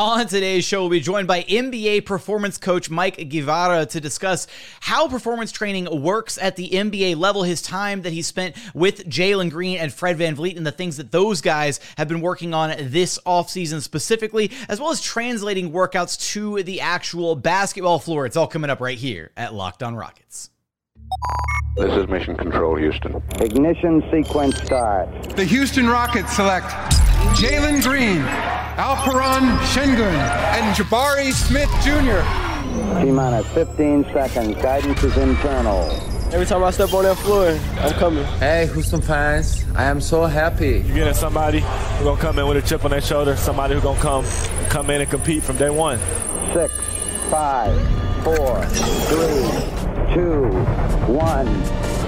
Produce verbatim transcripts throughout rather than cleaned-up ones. On today's show, we'll be joined by N B A performance coach Mike Guevara to discuss how performance training works at the N B A level, his time that he spent with Jalen Green and Fred VanVleet, and the things that those guys have been working on this offseason specifically, as well as translating workouts to the actual basketball floor. It's all coming up right here at Locked On Rockets. This is Mission Control, Houston. Ignition sequence starts. The Houston Rockets select Jalen Green, Alperon Şengün, and Jabari Smith Junior T-minus fifteen seconds. Guidance is internal. Every time I step on that floor, I'm coming. Hey, Houston fans, I am so happy. You're getting somebody who's going to come in with a chip on their shoulder, somebody who's going to come, come in and compete from day one. Six, five, four, three, two, one.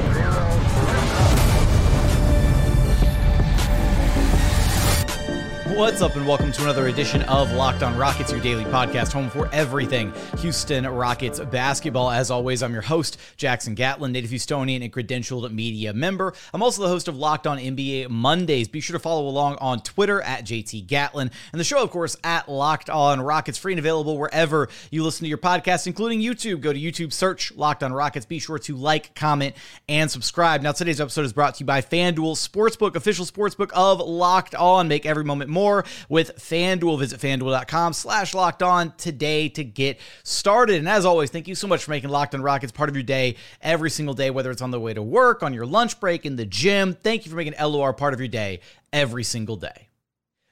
What's up and welcome to another edition of Locked On Rockets, your daily podcast home for everything Houston Rockets basketball. As always, I'm your host, Jackson Gatlin, native Houstonian and credentialed media member. I'm also the host of Locked On N B A Mondays. Be sure to follow along on Twitter at J T Gatlin and the show, of course, at Locked On Rockets, free and available wherever you listen to your podcast, including YouTube. Go to YouTube, search Locked On Rockets. Be sure to like, comment, and subscribe. Now, today's episode is brought to you by FanDuel Sportsbook, official sportsbook of Locked On. Make every moment more with FanDuel. Visit FanDuel.com slash locked on today to get started. And as always, thank you so much for making Locked On Rockets part of your day every single day, whether it's on the way to work, on your lunch break, in the gym. Thank you for making L O R part of your day every single day.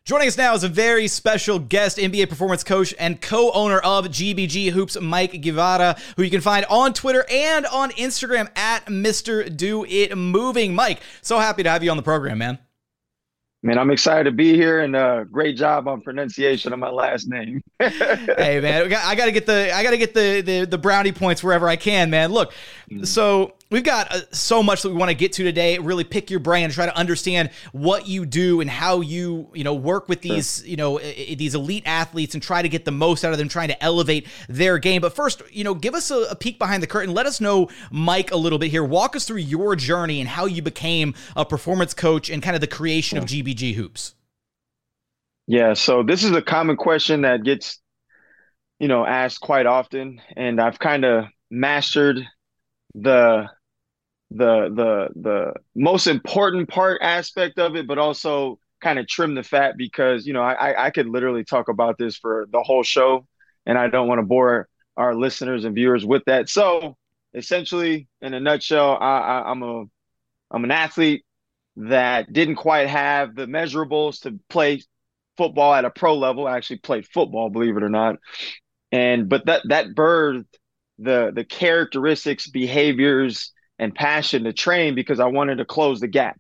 Joining us now is a very special guest, N B A performance coach and co-owner of G B G Hoops, Mike Guevara, who you can find on Twitter and on Instagram at Mister Do It Moving. Mike, so happy to have you on the program, man. Man, I'm excited to be here, and uh, great job on pronunciation of my last name. Hey, man, I gotta get the I gotta get the, the the brownie points wherever I can, man. Look, so we've got uh, so much that we want to get to today. Really pick your brain and try to understand what you do and how you you know work with these sure. you know I- these elite athletes and try to get the most out of them, trying to elevate their game. But first, you know, give us a, a peek behind the curtain. Let us know, Mike, a little bit here. Walk us through your journey and how you became a performance coach and kind of the creation of G B G Hoops. Yeah, so this is a common question that gets, you know, asked quite often, and I've kind of mastered the the the the most important part aspect of it, but also kind of trim the fat because, you know, I I could literally talk about this for the whole show, and I don't want to bore our listeners and viewers with that. So essentially, in a nutshell, I, I I'm a I'm an athlete that didn't quite have the measurables to play football at a pro level. I actually played football, believe it or not. And but that that birthed the the characteristics, behaviors, and passion to train because I wanted to close the gap.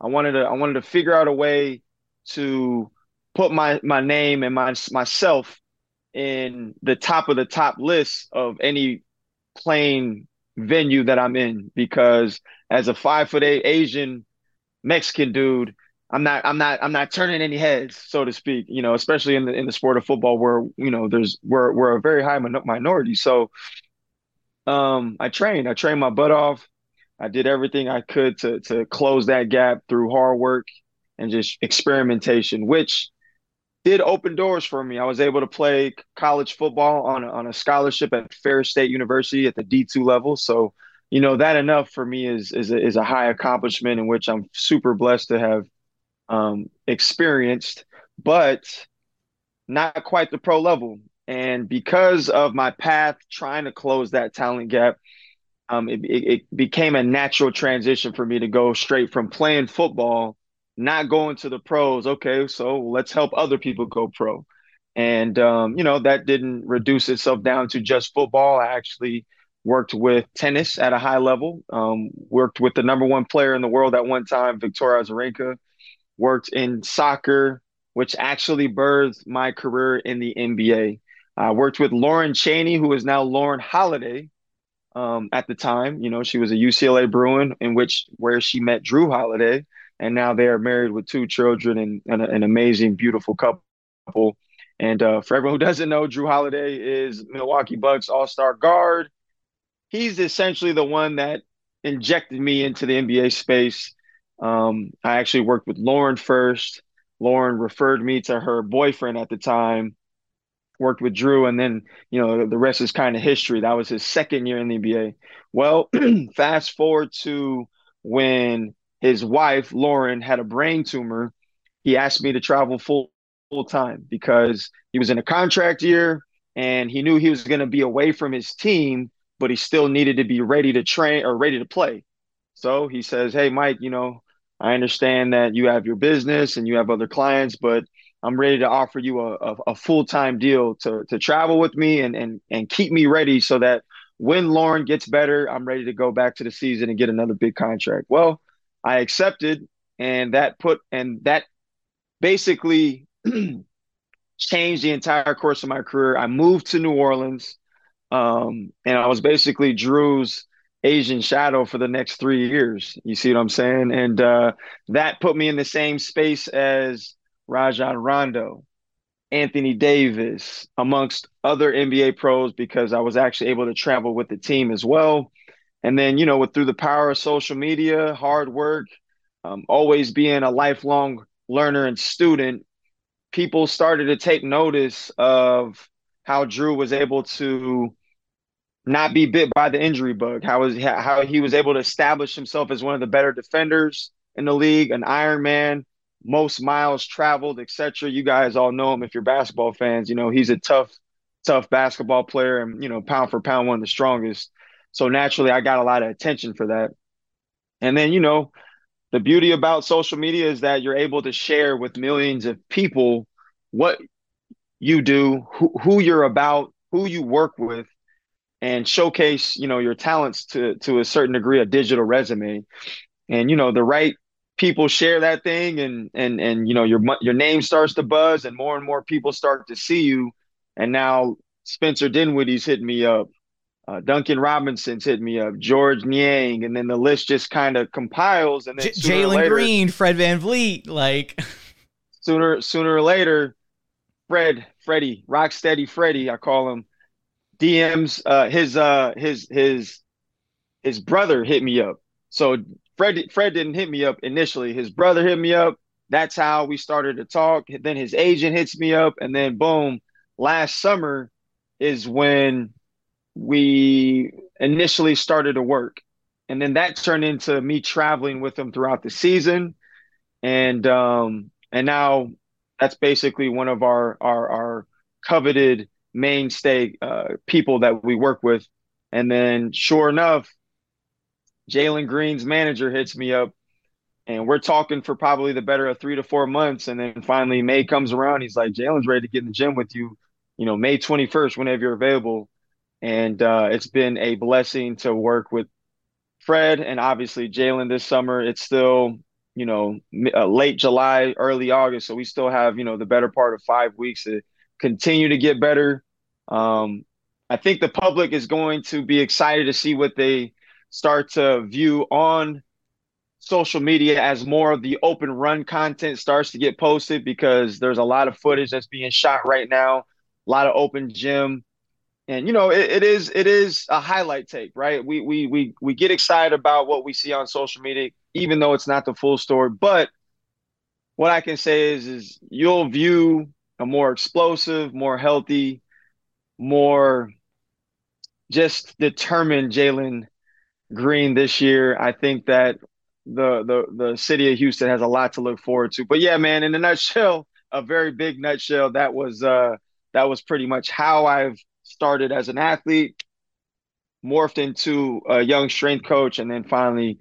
I wanted to I wanted to figure out a way to put my my name and my myself in the top of the top list of any playing venue that I'm in, because as a five foot eight Asian Mexican dude, I'm not, I'm not, I'm not turning any heads, so to speak. You know, especially in the in the sport of football, where you know there's we're we're a very high min- minority. So, um, I trained, I trained my butt off. I did everything I could to to close that gap through hard work and just experimentation, which did open doors for me. I was able to play college football on a, on a scholarship at Ferris State University at the D two level. So, you know, that enough for me is is a, is a high accomplishment in which I'm super blessed to have um, experienced, but not quite the pro level. And because of my path trying to close that talent gap, um, it, it, it became a natural transition for me to go straight from playing football, not going to the pros. Okay, so let's help other people go pro. And, um, you know, that didn't reduce itself down to just football. I actually worked with tennis at a high level, um, worked with the number one player in the world at one time, Victoria Azarenka, worked in soccer, which actually birthed my career in the N B A. I uh, worked with Lauren Cheney, who is now Lauren Holiday um, at the time. You know, she was a U C L A Bruin in which where she met Drew Holiday, and now they are married with two children and, and a, an amazing, beautiful couple. And uh, for everyone who doesn't know, Drew Holiday is Milwaukee Bucks All-Star guard. He's essentially the one that injected me into the N B A space. Um, I actually worked with Lauren first. Lauren referred me to her boyfriend at the time, worked with Drew, and then, you know, the rest is kind of history. That was his second year in the N B A. Well, fast forward to when his wife, Lauren, had a brain tumor, he asked me to travel full, full time because he was in a contract year and he knew he was going to be away from his team, but he still needed to be ready to train or ready to play. So he says, hey, Mike, you know, I understand that you have your business and you have other clients, but I'm ready to offer you a, a, a full-time deal to, to travel with me and, and, and keep me ready so that when Lauren gets better, I'm ready to go back to the season and get another big contract. Well, I accepted, and that put and that basically changed the entire course of my career. I moved to New Orleans, um, and I was basically Drew's Asian shadow for the next three years. You see what I'm saying? And uh, that put me in the same space as Rajon Rondo, Anthony Davis, amongst other N B A pros, because I was actually able to travel with the team as well. And then, you know, with through the power of social media, hard work, um, always being a lifelong learner and student, people started to take notice of how Drew was able to not be bit by the injury bug, how is how he was able to establish himself as one of the better defenders in the league, an Iron Man, most miles traveled, et cetera. You guys all know him if you're basketball fans. You know, he's a tough, tough basketball player and, you know, pound for pound, one of the strongest. So naturally, I got a lot of attention for that. And then, you know, the beauty about social media is that you're able to share with millions of people what you do, who, who you're about, who you work with, and showcase, you know, your talents to, to a certain degree, a digital resume. And, you know, the right people share that thing and, and, and, you know, your, your name starts to buzz and more and more people start to see you. And now Spencer Dinwiddie's hitting me up. Uh, Duncan Robinson's hitting me up. George Niang. And then the list just kind of compiles. And then J- Jalen Green, Fred VanVleet, like sooner, sooner or later, Fred, Freddie, Rocksteady Freddie, I call him. D Ms, uh, his uh, his his his brother hit me up. So Fred Fred didn't hit me up initially. His brother hit me up. That's how we started to talk. Then his agent hits me up, and then boom. Last summer is when we initially started to work, and then that turned into me traveling with him throughout the season, and um, and now that's basically one of our our our coveted mainstay uh, people that we work with. And then sure enough, Jalen Green's manager hits me up and we're talking for probably the better of three to four months. And then finally May comes around. He's like, Jalen's ready to get in the gym with you, you know, May twenty-first, whenever you're available. And uh, it's been a blessing to work with Fred and obviously Jalen this summer. It's still, you know, uh, late July, early August. So we still have, you know, the better part of five weeks to continue to get better. Um, I think the public is going to be excited to see what they start to view on social media as more of the open run content starts to get posted, because there's a lot of footage that's being shot right now, a lot of open gym. And, you know, it, it is it is a highlight tape, right? We, we, we, we get excited about what we see on social media, even though it's not the full story. But what I can say is, is you'll view a more explosive, more healthy, more just determined Jalen Green this year. I think that the the the city of Houston has a lot to look forward to. But yeah, man, in a nutshell, a very big nutshell, that was uh, that was pretty much how I've started as an athlete, morphed into a young strength coach, and then finally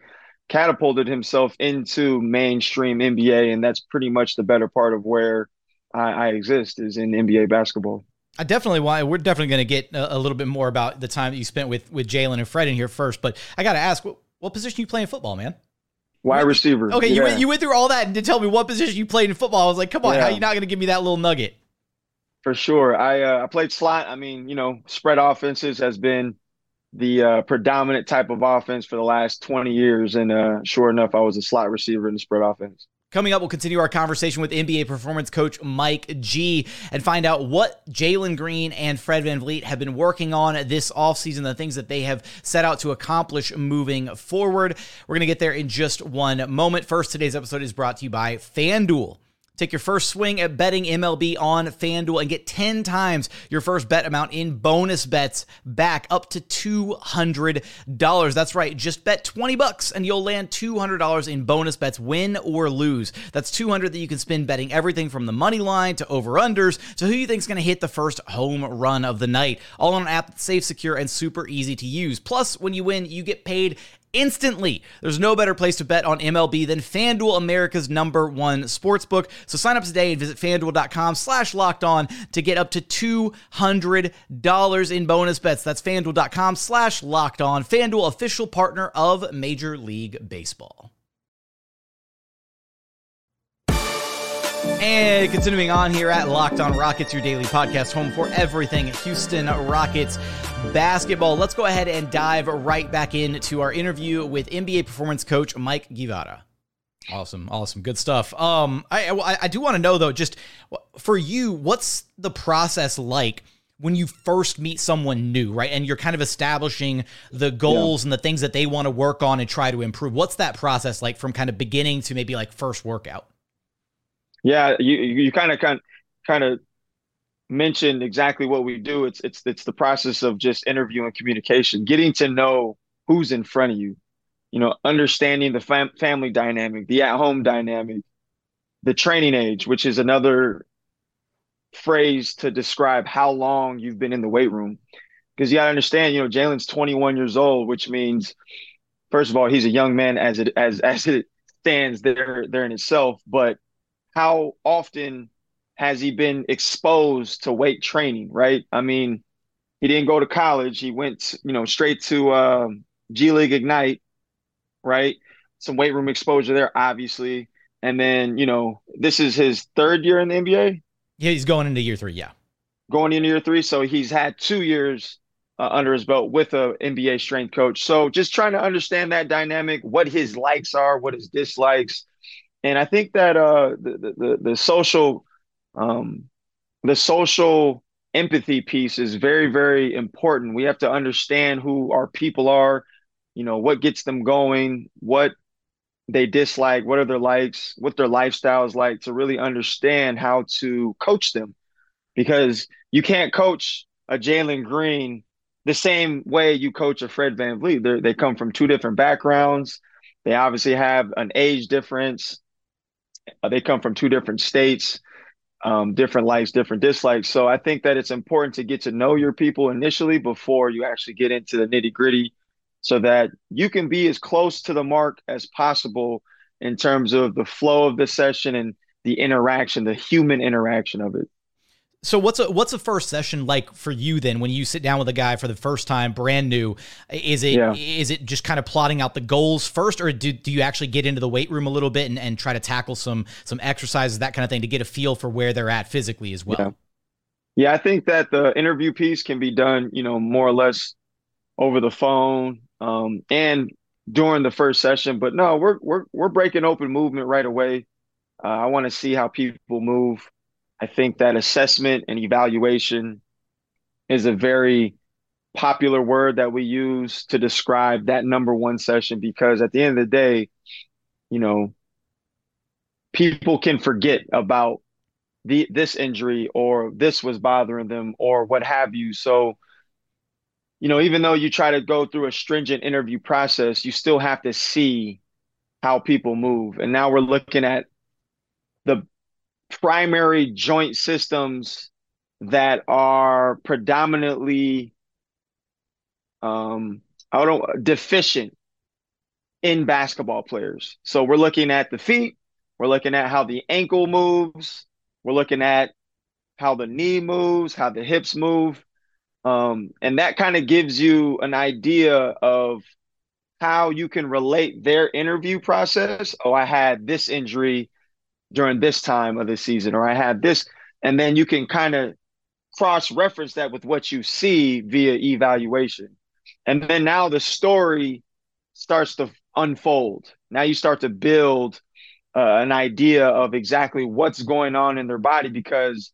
catapulted himself into mainstream N B A. And that's pretty much the better part of where I exist, is in N B A basketball. I definitely want, we're definitely going to get a little bit more about the time that you spent with, with Jalen and Fred in here first, but I got to ask, what, what position you play in football, man? Wide receiver. Okay. Yeah. You went, you went through all that and to tell me what position you played in football. I was like, come on, yeah. How are you not going to give me that little nugget? For sure. I, uh, I played slot. I mean, you know, spread offenses has been the uh, predominant type of offense for the last twenty years. And uh, sure enough, I was a slot receiver in the spread offense. Coming up, we'll continue our conversation with N B A performance coach Mike G and find out what Jalen Green and Fred VanVleet have been working on this offseason, the things that they have set out to accomplish moving forward. We're going to get there in just one moment. First, today's episode is brought to you by FanDuel. Take your first swing at betting M L B on FanDuel and get ten times your first bet amount in bonus bets back up to two hundred dollars. That's right. Just bet twenty bucks and you'll land two hundred dollars in bonus bets, win or lose. That's two hundred dollars that you can spend betting everything from the money line to over-unders to who you think is going to hit the first home run of the night. All on an app that's safe, secure, and super easy to use. Plus, when you win, you get paid instantly. There's no better place to bet on M L B than FanDuel, America's number one sportsbook. So sign up today and visit FanDuel.com slash locked on to get up to two hundred dollars in bonus bets. That's FanDuel.com slash locked on. FanDuel, official partner of Major League Baseball. And continuing on here at Locked On Rockets, your daily podcast home for everything Houston Rockets basketball. Let's go ahead and dive right back into our interview with N B A performance coach Mike Guevara. Awesome, awesome, good stuff. Um, I I, I do want to know though, just for you, what's the process like when you first meet someone new, right? And you're kind of establishing the goals yeah. and the things that they want to work on and try to improve. What's that process like from kind of beginning to maybe like first workout? Yeah, you you kind of kind kind of mentioned exactly what we do. It's it's it's the process of just interview and communication, getting to know who's in front of you, you know, understanding the fam- family dynamic, the at-home dynamic, the training age, which is another phrase to describe how long you've been in the weight room. Because you got to understand, you know, Jalen's twenty-one years old, which means, first of all, he's a young man as it as as it stands there there in itself, but how often has he been exposed to weight training, right? I mean, he didn't go to college. He went, you know, straight to um, G League Ignite, right? Some weight room exposure there, obviously. And then, you know, this is his third year in the N B A. Yeah, he's going into year three, yeah. Going into year three. So he's had two years uh, under his belt with an N B A strength coach. So just trying to understand that dynamic, what his likes are, what his dislikes. And I think that uh, the, the the social um, the social empathy piece is very, very important. We have to understand who our people are, you know, what gets them going, what they dislike, what are their likes, what their lifestyle is like, to really understand how to coach them. Because you can't coach a Jalen Green the same way you coach a Fred VanVleet. They're, they come from two different backgrounds. They obviously have an age difference. They come from two different states, um, different likes, different dislikes. So I think that it's important to get to know your people initially before you actually get into the nitty gritty, so that you can be as close to the mark as possible in terms of the flow of the session and the interaction, the human interaction of it. So what's a, what's a first session like for you then when you sit down with a guy for the first time, brand new? Is it yeah. is it just kind of plotting out the goals first, or do, do you actually get into the weight room a little bit and, and try to tackle some some exercises, that kind of thing, to get a feel for where they're at physically as well? Yeah, yeah I think that the interview piece can be done, you know, more or less over the phone um, and during the first session. But no, we're we're we're breaking open movement right away. Uh, I want to see how people move. I think that assessment and evaluation is a very popular word that we use to describe that number one session, because at the end of the day, you know, people can forget about the this injury or this was bothering them or what have you. So, you know, even though you try to go through a stringent interview process, you still have to see how people move. And now we're looking at the primary joint systems that are predominantly um, I don't deficient in basketball players. So we're looking at the feet. We're looking at how the ankle moves. We're looking at how the knee moves, how the hips move. Um, and that kind of gives you an idea of how you can relate their interview process. Oh, I had this injury during this time of the season, or I had this, and then you can kind of cross-reference that with what you see via evaluation. And then now the story starts to unfold. Now you start to build uh, an idea of exactly what's going on in their body, because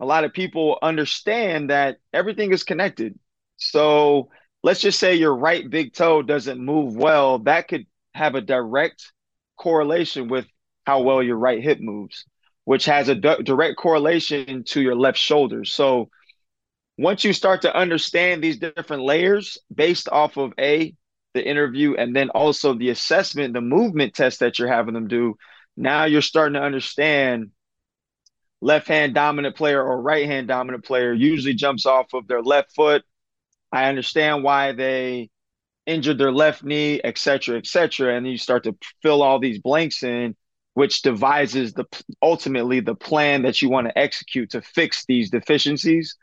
a lot of people understand that everything is connected. So let's just say your right big toe doesn't move well. That could have a direct correlation with how well your right hip moves. which has a d- direct correlation to your left shoulder. So once you start to understand these different layers based off of A, the interview, and then also the assessment, the movement test that you're having them do, now you're starting to understand left-hand dominant player or right-hand dominant player usually jumps off of their left foot. I understand why they injured their left knee, et cetera, et cetera. And then you start to fill all these blanks in, which devises the ultimately the plan that you want to execute to fix these deficiencies.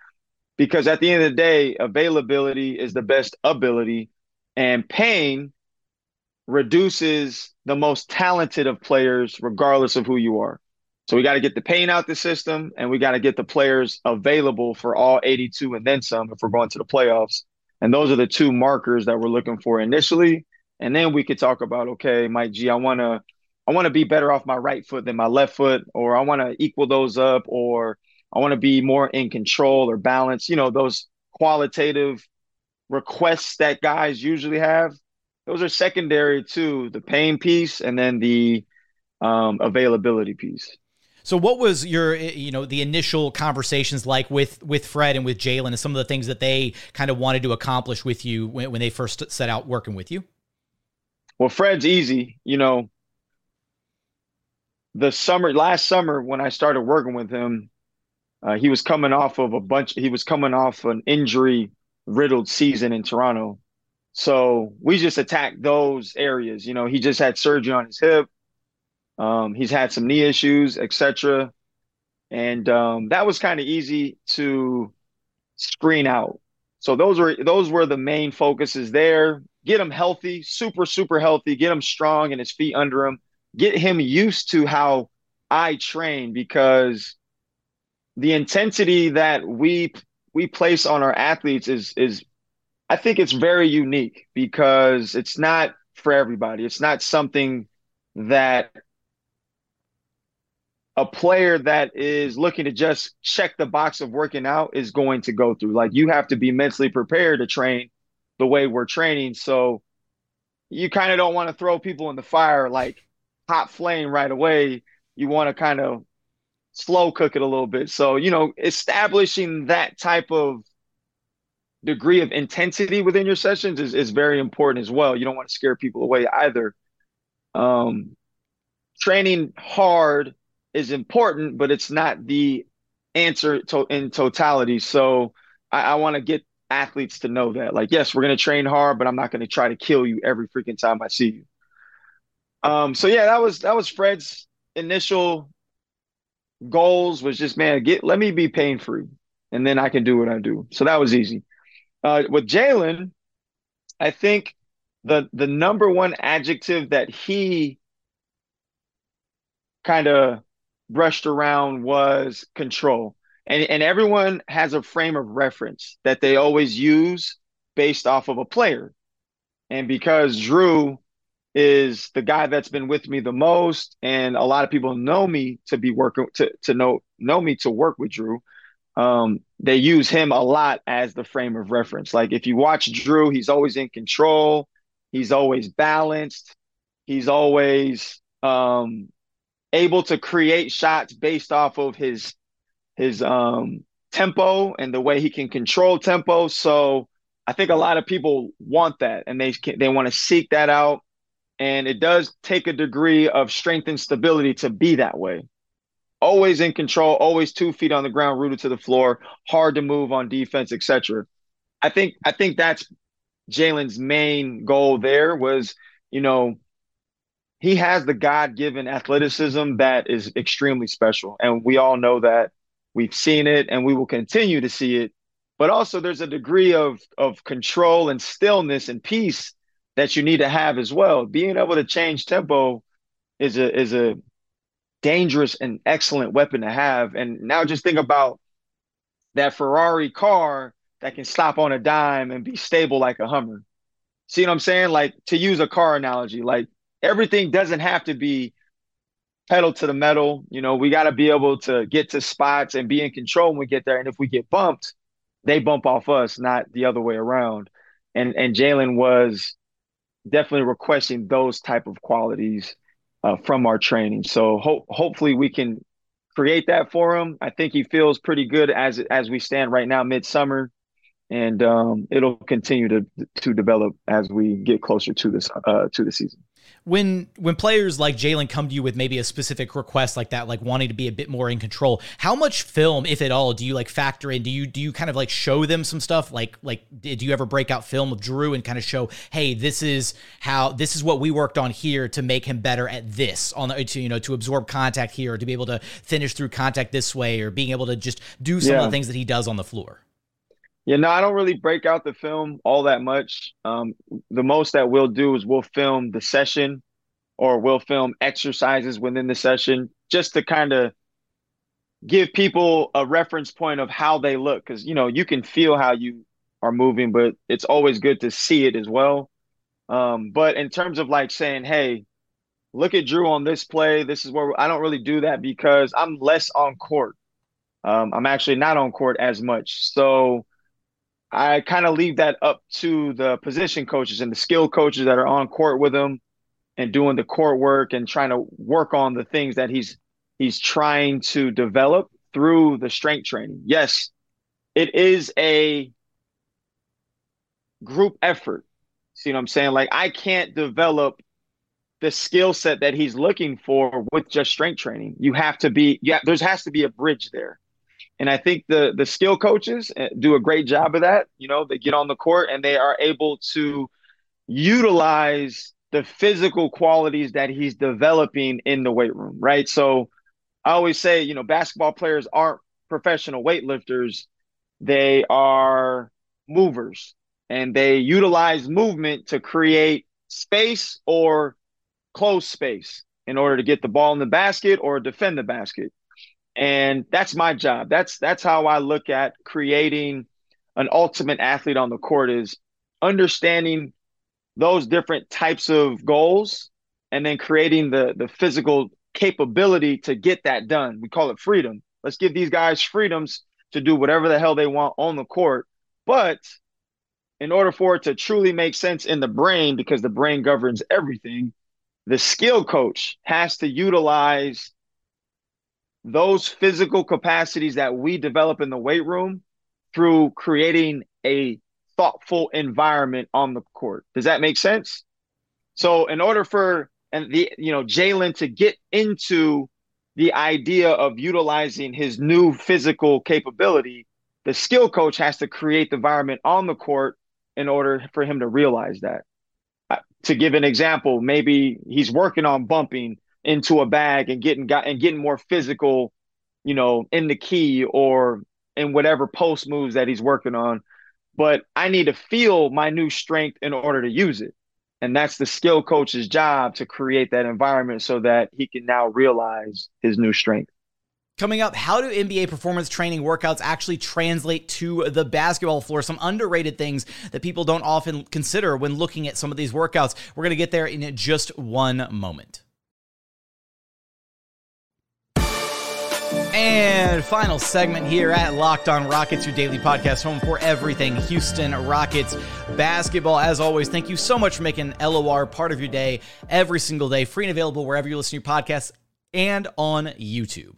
Because at the end of the day, availability is the best ability, and pain reduces the most talented of players regardless of who you are. So we got to get the pain out the system, and we got to get the players available for all eighty-two and then some if we're going to the playoffs. And those are the two markers that we're looking for initially. And then we could talk about, okay, Mike G, I want to I want to be better off my right foot than my left foot, or I want to equal those up, or I want to be more in control or balance. You know, those qualitative requests that guys usually have, those are secondary to the pain piece and then the um, availability piece. So what was your, you know, the initial conversations like with with Fred and with Jalen, and some of the things that they kind of wanted to accomplish with you when, when they first set out working with you? Well, Fred's easy. You know, the summer, last summer when I started working with him, uh, he was coming off of a bunch, he was coming off an injury-riddled season in Toronto. So we just attacked those areas. You know, he just had surgery on his hip. Um, he's had some knee issues, et cetera. And um, that was kind of easy to screen out. So those were those were the main focuses there. Get him healthy, super, super healthy. Get him strong and his feet under him. Get him used to how I train, because the intensity that we we place on our athletes is is I think it's very unique, because it's not for everybody. It's not something that a player that is looking to just check the box of working out is going to go through. Like, you have to be mentally prepared to train the way we're training. So you kind of don't want to throw people in the fire, like hot flame right away. You want to kind of slow cook it a little bit. So, you know, establishing that type of degree of intensity within your sessions is, is very important as well. You don't want to scare people away either. Um, training hard is important, but it's not the answer to, in totality. So I, I want to get athletes to know that, like, yes, we're going to train hard, but I'm not going to try to kill you every freaking time I see you. Um, so yeah, that was, that was Fred's initial goals, was just, man, get, let me be pain free, and then I can do what I do. So that was easy. Uh, with Jalen, I think the, the number one adjective that he kind of brushed around was control. And and everyone has a frame of reference that they always use based off of a player. And because Drew is the guy that's been with me the most, and a lot of people know me to be working to, to know know me to work with Drew, um, they use him a lot as the frame of reference. Like, if you watch Drew, he's always in control, he's always balanced, he's always um able to create shots based off of his his um, tempo and the way he can control tempo. So I think a lot of people want that, and they they want to seek that out. And it does take a degree of strength and stability to be that way. Always in control, always two feet on the ground, rooted to the floor, hard to move on defense, et cetera. I think I think that's Jalen's main goal there was, you know, he has the God-given athleticism that is extremely special. And we all know that. We've seen it, and we will continue to see it. But also there's a degree of, of control and stillness and peace that you need to have as well. Being able to change tempo is a, is a dangerous and excellent weapon to have. And now just think about that Ferrari car that can stop on a dime and be stable like a Hummer. See what I'm saying? Like, to use a car analogy, like, everything doesn't have to be pedal to the metal. You know, we got to be able to get to spots and be in control when we get there. And if we get bumped, they bump off us, not the other way around. And and Jalen was definitely requesting those type of qualities uh, from our training. So ho- hopefully we can create that for him. I think he feels pretty good as as we stand right now, midsummer, and um, it'll continue to to develop as we get closer to this uh, to the season. When when players like Jalen come to you with maybe a specific request like that, like wanting to be a bit more in control, how much film, if at all, do you like factor in? Do you do you kind of like show them some stuff? Like like do you ever break out film of Drew and kind of show, hey, this is how this is what we worked on here to make him better at this, on the, to, you know, to absorb contact here, or to be able to finish through contact this way, or being able to just do some yeah. of the things that he does on the floor? Yeah, no, I don't really break out the film all that much. Um, the most that we'll do is we'll film the session, or we'll film exercises within the session, just to kind of give people a reference point of how they look. Because, you know, you can feel how you are moving, but it's always good to see it as well. Um, but in terms of like saying, hey, look at Drew on this play, this is where I don't really do that, because I'm less on court. Um, I'm actually not on court as much. So I kind of leave that up to the position coaches and the skill coaches that are on court with him and doing the court work and trying to work on the things that he's he's trying to develop through the strength training. Yes, it is a group effort. See what I'm saying? Like, I can't develop the skill set that he's looking for with just strength training. You have to be – yeah, there has to be a bridge there. And I think the the skill coaches do a great job of that. You know, they get on the court and they are able to utilize the physical qualities that he's developing in the weight room, right? So I always say, you know, basketball players aren't professional weightlifters. They are movers, and they utilize movement to create space or close space in order to get the ball in the basket or defend the basket. And that's my job. That's that's how I look at creating an ultimate athlete on the court, is understanding those different types of goals and then creating the, the physical capability to get that done. We call it freedom. Let's give these guys freedoms to do whatever the hell they want on the court. But in order for it to truly make sense in the brain, because the brain governs everything, the skill coach has to utilize those physical capacities that we develop in the weight room through creating a thoughtful environment on the court. Does that make sense? So in order for and the you know Jalen to get into the idea of utilizing his new physical capability, the skill coach has to create the environment on the court in order for him to realize that. To give an example, maybe he's working on bumping into a bag and getting got and getting more physical, you know, in the key or in whatever post moves that he's working on. But I need to feel my new strength in order to use it. And that's the skill coach's job, to create that environment so that he can now realize his new strength. Coming up, how do N B A performance training workouts actually translate to the basketball floor? Some underrated things that people don't often consider when looking at some of these workouts. We're going to get there in just one moment. And final segment here at Locked On Rockets, your daily podcast home for everything Houston Rockets basketball. As always, thank you so much for making L O R part of your day every single day, free and available wherever you listen to your podcasts and on YouTube.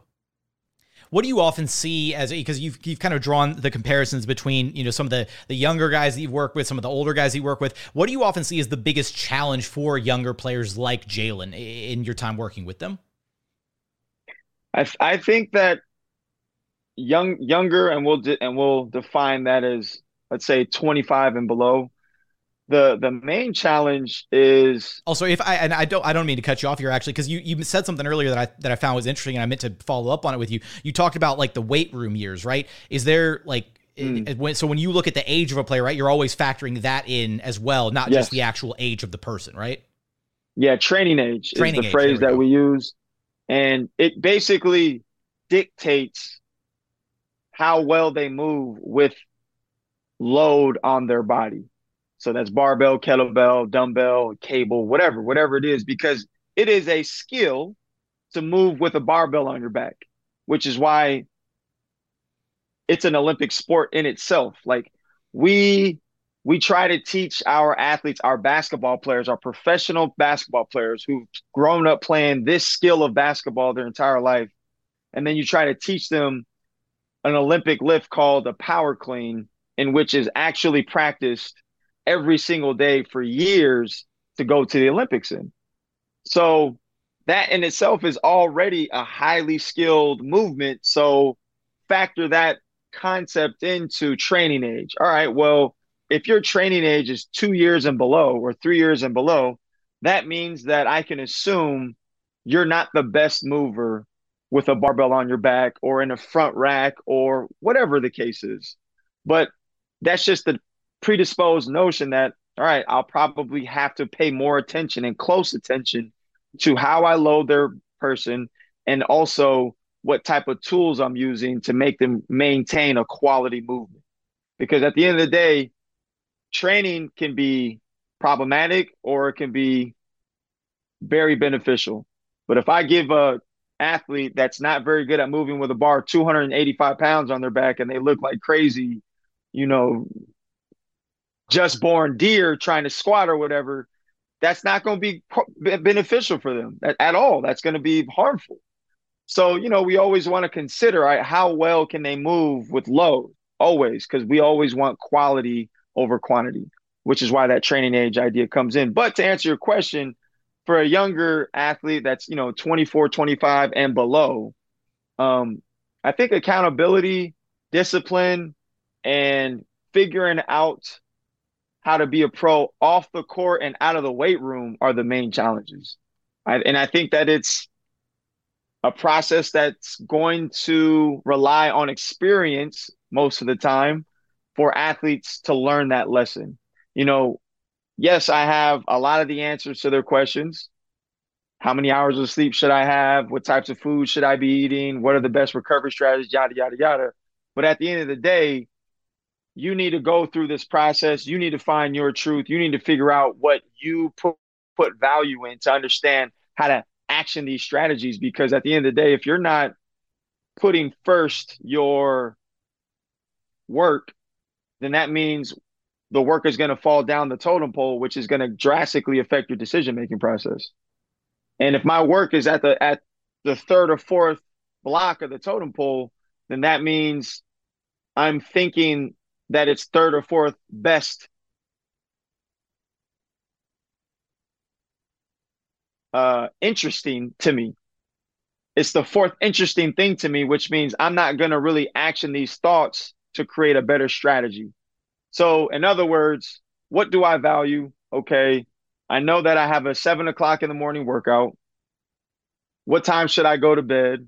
What do you often see as, because you've, you've kind of drawn the comparisons between, you know, some of the, the younger guys that you've worked with, some of the older guys that you work with. What do you often see as the biggest challenge for younger players like Jalen in your time working with them? I, th- I think that young, younger, and we'll de- and we'll define that as, let's say, twenty-five and below. The the main challenge is also, if I and I don't I don't mean to cut you off here, actually, because you, you said something earlier that I that I found was interesting, and I meant to follow up on it with you. You talked about like the weight room years, right? Is there like mm. it, when, so when you look at the age of a player, right? You're always factoring that in as well, not yes. just the actual age of the person, right? Yeah, training age training is the age, phrase that we use. And it basically dictates how well they move with load on their body. So that's barbell, kettlebell, dumbbell, cable, whatever, whatever it is, because it is a skill to move with a barbell on your back, which is why it's an Olympic sport in itself. Like we we try to teach our athletes, our basketball players, our professional basketball players who've grown up playing this skill of basketball their entire life, and then you try to teach them an Olympic lift called a power clean, in which is actually practiced every single day for years to go to the Olympics in. So that in itself is already a highly skilled movement. So factor that concept into training age. All right, well, if your training age is two years and below or three years and below, that means that I can assume you're not the best mover with a barbell on your back or in a front rack or whatever the case is. But that's just the predisposed notion that, all right, I'll probably have to pay more attention and close attention to how I load their person and also what type of tools I'm using to make them maintain a quality movement. Because at the end of the day, training can be problematic or it can be very beneficial. But if I give a athlete that's not very good at moving with a bar two hundred eighty-five pounds on their back and they look like crazy, you know, just born deer trying to squat or whatever, that's not going to be beneficial for them at all. That's going to be harmful. So, you know, we always want to consider, right, how well can they move with load, always, because we always want quality over quantity, which is why that training age idea comes in. But to answer your question, for a younger athlete that's, you know, twenty-four, twenty-five and below, um, I think accountability, discipline, and figuring out how to be a pro off the court and out of the weight room are the main challenges. I, and I think that it's a process that's going to rely on experience most of the time for athletes to learn that lesson. You know, yes, I have a lot of the answers to their questions. How many hours of sleep should I have? What types of food should I be eating? What are the best recovery strategies? Yada, yada, yada. But at the end of the day, you need to go through this process. You need to find your truth. You need to figure out what you put, put value in to understand how to action these strategies. Because at the end of the day, if you're not putting first your work, then that means the work is going to fall down the totem pole, which is going to drastically affect your decision-making process. And if my work is at the at the third or fourth block of the totem pole, then that means I'm thinking that it's third or fourth best uh, interesting to me. It's the fourth interesting thing to me, which means I'm not going to really action these thoughts to create a better strategy. So in other words, what do I value? Okay, I know that I have a seven o'clock in the morning workout. What time should I go to bed?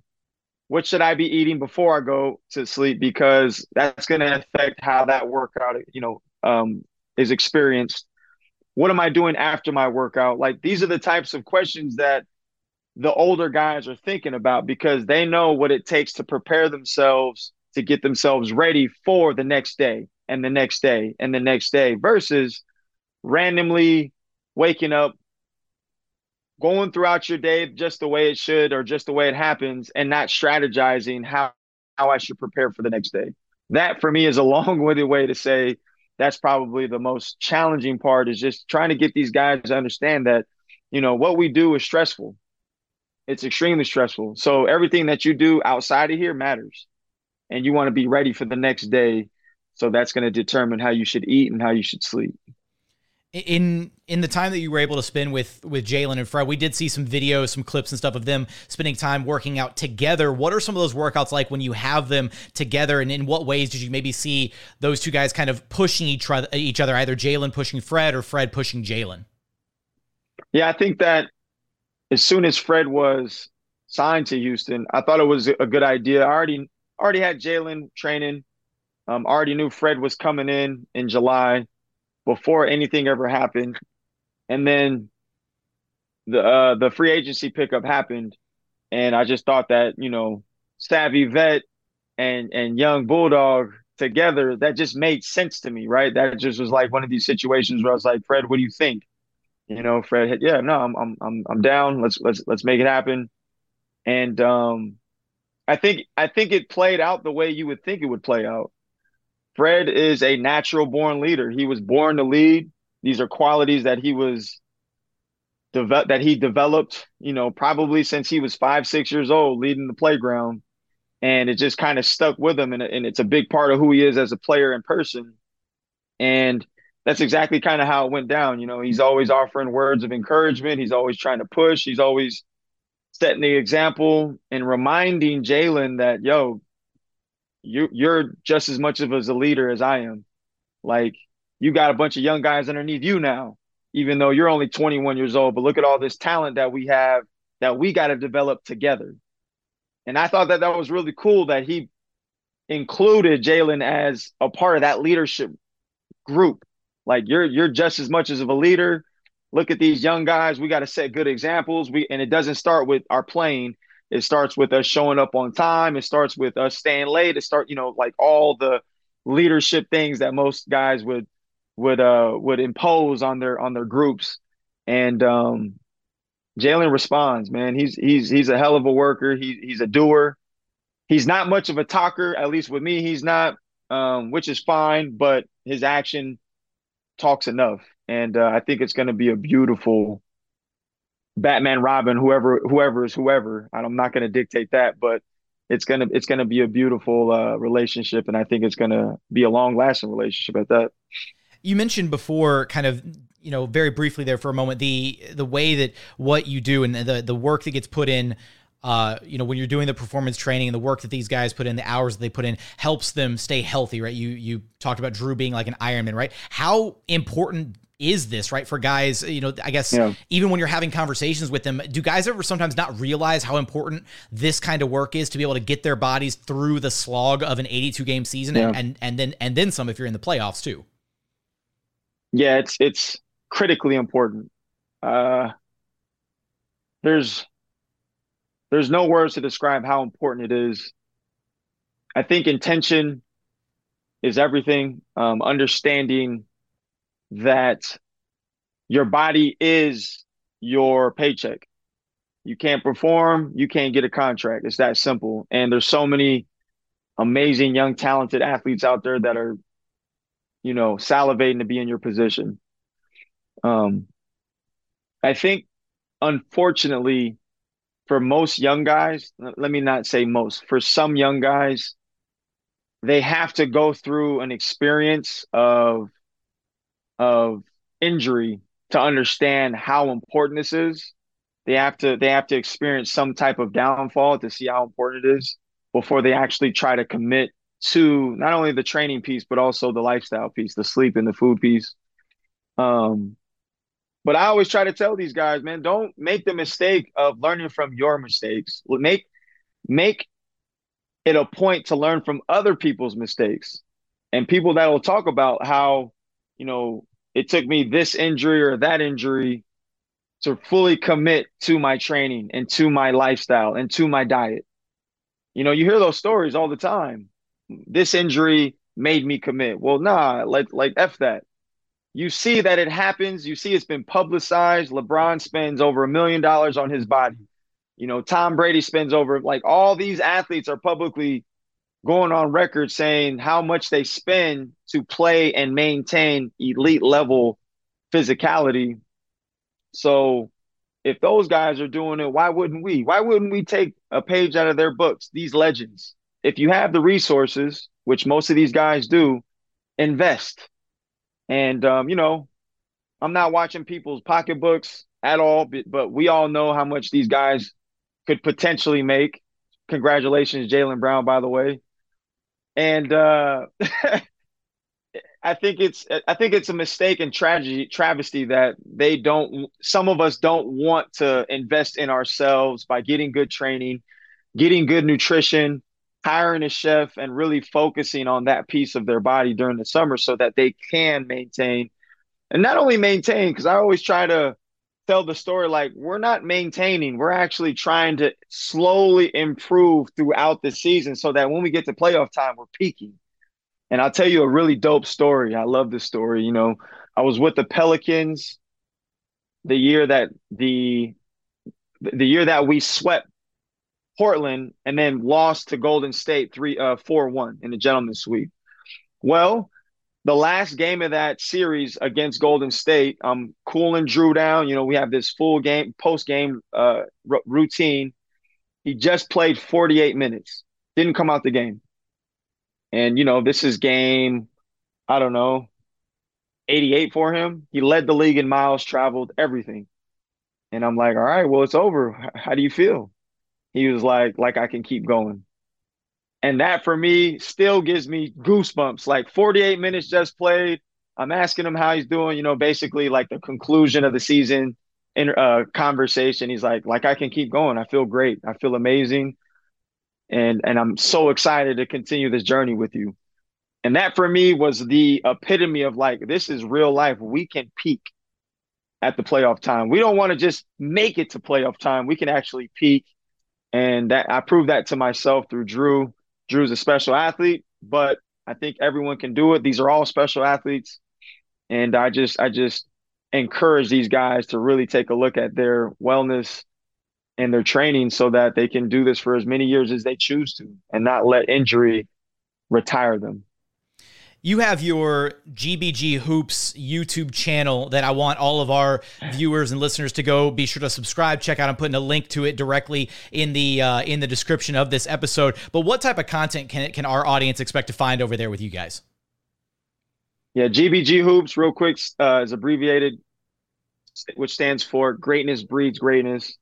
What should I be eating before I go to sleep? Because that's going to affect how that workout, you know, um, is experienced. What am I doing after my workout? Like, these are the types of questions that the older guys are thinking about because they know what it takes to prepare themselves to get themselves ready for the next day and the next day and the next day versus randomly waking up, going throughout your day just the way it should or just the way it happens and not strategizing how, how I should prepare for the next day. That, for me, is a long-winded way to say that's probably the most challenging part, is just trying to get these guys to understand that, you know, what we do is stressful. It's extremely stressful. So everything that you do outside of here matters, and you want to be ready for the next day. So that's going to determine how you should eat and how you should sleep. In in the time that you were able to spend with with Jalen and Fred, we did see some videos, some clips and stuff of them spending time working out together. What are some of those workouts like when you have them together, and in what ways did you maybe see those two guys kind of pushing each other, each other either Jalen pushing Fred or Fred pushing Jalen? Yeah, I think that as soon as Fred was signed to Houston, I thought it was a good idea. I already, already had Jalen training. Um, I already knew Fred was coming in in July, before anything ever happened. And then the uh, the free agency pickup happened. And I just thought that, you know, savvy vet and, and young bulldog together, that just made sense to me, right? That just was like one of these situations where I was like, Fred, what do you think? You know, Fred, yeah, no, I'm I'm I'm I'm down. Let's let's let's make it happen. And um I think I think it played out the way you would think it would play out. Fred is a natural born leader. He was born to lead. These are qualities that he was deve- that he developed, you know, probably since he was five, six years old, leading the playground. And it just kind of stuck with him, and, and it's a big part of who he is as a player in person. And that's exactly kind of how it went down. You know, he's always offering words of encouragement. He's always trying to push. He's always setting the example and reminding Jalen that, yo, you, you're just as much of as a leader as I am. Like, you got a bunch of young guys underneath you now, even though you're only twenty-one years old. But look at all this talent that we have that we got to develop together. And I thought that that was really cool that he included Jalen as a part of that leadership group. Like, you're you're just as much as of a leader. Look at these young guys. We got to set good examples. We and it doesn't start with our playing. It starts with us showing up on time. It starts with us staying late. It start, you know, like all the leadership things that most guys would would uh would impose on their on their groups. And um Jalen responds, man. He's he's he's a hell of a worker. He he's a doer. He's not much of a talker, at least with me. He's not, um, which is fine. But his action talks enough, and uh, I think it's going to be a beautiful Batman, Robin, whoever whoever is whoever. I'm not going to dictate that, but it's gonna it's gonna be a beautiful uh, relationship, and I think it's going to be a long lasting relationship at that. You mentioned before, kind of, you know, very briefly there for a moment, the the way that what you do and the the work that gets put in, uh, you know, when you're doing the performance training and the work that these guys put in, the hours that they put in, helps them stay healthy, right? You you talked about Drew being like an Ironman, right? How important is this, right, for guys? You know, I guess yeah. even when you're having conversations with them, do guys ever sometimes not realize how important this kind of work is to be able to get their bodies through the slog of an eighty-two game season yeah. and, and and then and then some if you're in the playoffs too? Yeah, it's it's. critically important. Uh, there's there's no words to describe how important it is. I think intention is everything. Um, understanding that your body is your paycheck. You can't perform, you can't get a contract. It's that simple. And there's so many amazing, young, talented athletes out there that are, you know, salivating to be in your position. Um, I think, unfortunately, for most young guys, let me not say most, for some young guys, they have to go through an experience of, of injury to understand how important this is. They have to, they have to experience some type of downfall to see how important it is before they actually try to commit to not only the training piece, but also the lifestyle piece, the sleep and the food piece. Um, But I always try to tell these guys, man, don't make the mistake of learning from your mistakes. Make make it a point to learn from other people's mistakes, and people that will talk about how, you know, it took me this injury or that injury to fully commit to my training and to my lifestyle and to my diet. You know, you hear those stories all the time. This injury made me commit. Well, nah, like like F that. You see that it happens. You see it's been publicized. LeBron spends over a million dollars on his body. You know, Tom Brady spends over, like, all these athletes are publicly going on record saying how much they spend to play and maintain elite level physicality. So if those guys are doing it, why wouldn't we? Why wouldn't we take a page out of their books, these legends? If you have the resources, which most of these guys do, invest. And, um, you know, I'm not watching people's pocketbooks at all, but, but we all know how much these guys could potentially make. Congratulations, Jaylen Brown, by the way. And uh, I think it's I think it's a mistake and tragedy, travesty that they don't – some of us don't want to invest in ourselves by getting good training, getting good nutrition, hiring a chef, and really focusing on that piece of their body during the summer so that they can maintain. And not only maintain, because I always try to tell the story, like, we're not maintaining. We're actually trying to slowly improve throughout the season so that when we get to playoff time, we're peaking. And I'll tell you a really dope story. I love this story. You know, I was with the Pelicans the year that the the year that we swept Portland, and then lost to Golden State three uh four one in the gentleman's sweep. Well, the last game of that series against Golden State, I'm cooling Drew down. You know, we have this full game, post game uh, r- routine. He just played forty-eight minutes. didn't come out the game. And, you know, this is game, I don't know, eighty-eight for him. He led the league in miles traveled, everything. And I'm like, all right, well, it's over. How do you feel? He was like, like I can keep going. And that for me still gives me goosebumps. Like forty-eight minutes just played. I'm asking him how he's doing, you know, basically like the conclusion of the season in uh, conversation. He's like, like I can keep going. I feel great. I feel amazing. And, and I'm so excited to continue this journey with you. And that for me was the epitome of like, this is real life. We can peak at the playoff time. We don't want to just make it to playoff time. We can actually peak. And that I proved that to myself through Drew. Drew's a special athlete, but I think everyone can do it. These are all special athletes. And I just I just encourage these guys to really take a look at their wellness and their training so that they can do this for as many years as they choose to and not let injury retire them. You have your G B G Hoops YouTube channel that I want all of our viewers and listeners to go be sure to subscribe, check out. I'm putting a link to it directly in the uh, in the description of this episode. But what type of content can can our audience expect to find over there with you guys? Yeah, G B G Hoops, real quick, uh, is abbreviated, which stands for Greatness Breeds Greatness,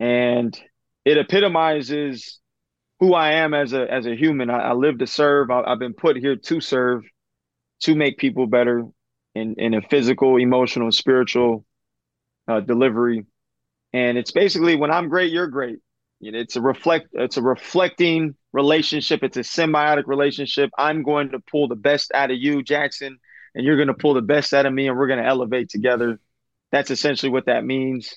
and it epitomizes who I am as a as a human. I, I live to serve. I, I've been put here to serve, to make people better in, in a physical, emotional, spiritual uh, delivery. And it's basically when I'm great, you're great. It's a reflect. It's a reflecting relationship. It's a symbiotic relationship. I'm going to pull the best out of you, Jackson, and you're going to pull the best out of me, and we're going to elevate together. That's essentially what that means.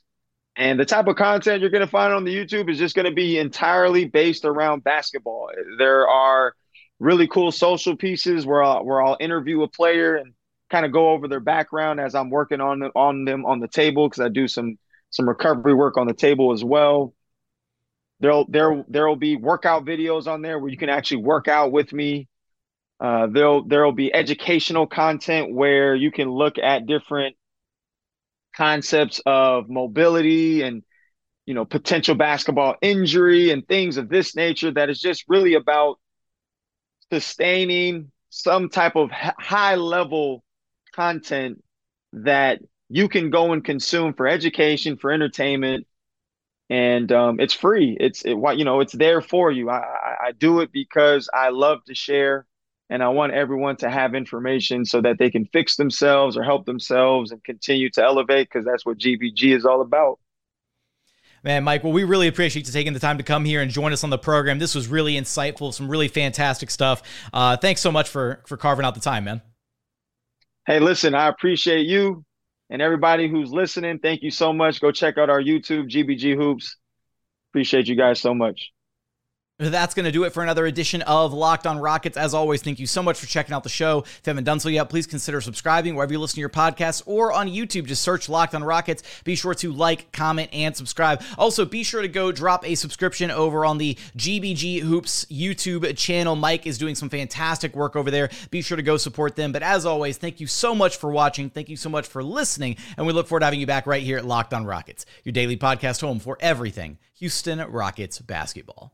And the type of content you're going to find on the YouTube is just going to be entirely based around basketball. There are really cool social pieces where I'll, where I'll interview a player and kind of go over their background as I'm working on them, on them on the table, because I do some some recovery work on the table as well. There'll there there'll be workout videos on there where you can actually work out with me. Uh, there'll there'll be educational content where you can look at different concepts of mobility and, you know, potential basketball injury and things of this nature that is just really about sustaining some type of high level content that you can go and consume for education, for entertainment. And um, it's free. It's it, you know, it's there for you. I, I, I do it because I love to share, and I want everyone to have information so that they can fix themselves or help themselves and continue to elevate, because that's what G B G is all about. Man, Mike, well, we really appreciate you taking the time to come here and join us on the program. This was really insightful, some really fantastic stuff. Uh, thanks so much for, for carving out the time, man. Hey, listen, I appreciate you and everybody who's listening. Thank you so much. Go check out our YouTube, G B G Hoops. Appreciate you guys so much. That's going to do it for another edition of Locked On Rockets. As always, thank you so much for checking out the show. If you haven't done so yet, please consider subscribing wherever you listen to your podcasts, or on YouTube. Just search Locked On Rockets. Be sure to like, comment, and subscribe. Also, be sure to go drop a subscription over on the G B G Hoops YouTube channel. Mike is doing some fantastic work over there. Be sure to go support them. But as always, thank you so much for watching. Thank you so much for listening. And we look forward to having you back right here at Locked On Rockets, your daily podcast home for everything Houston Rockets basketball.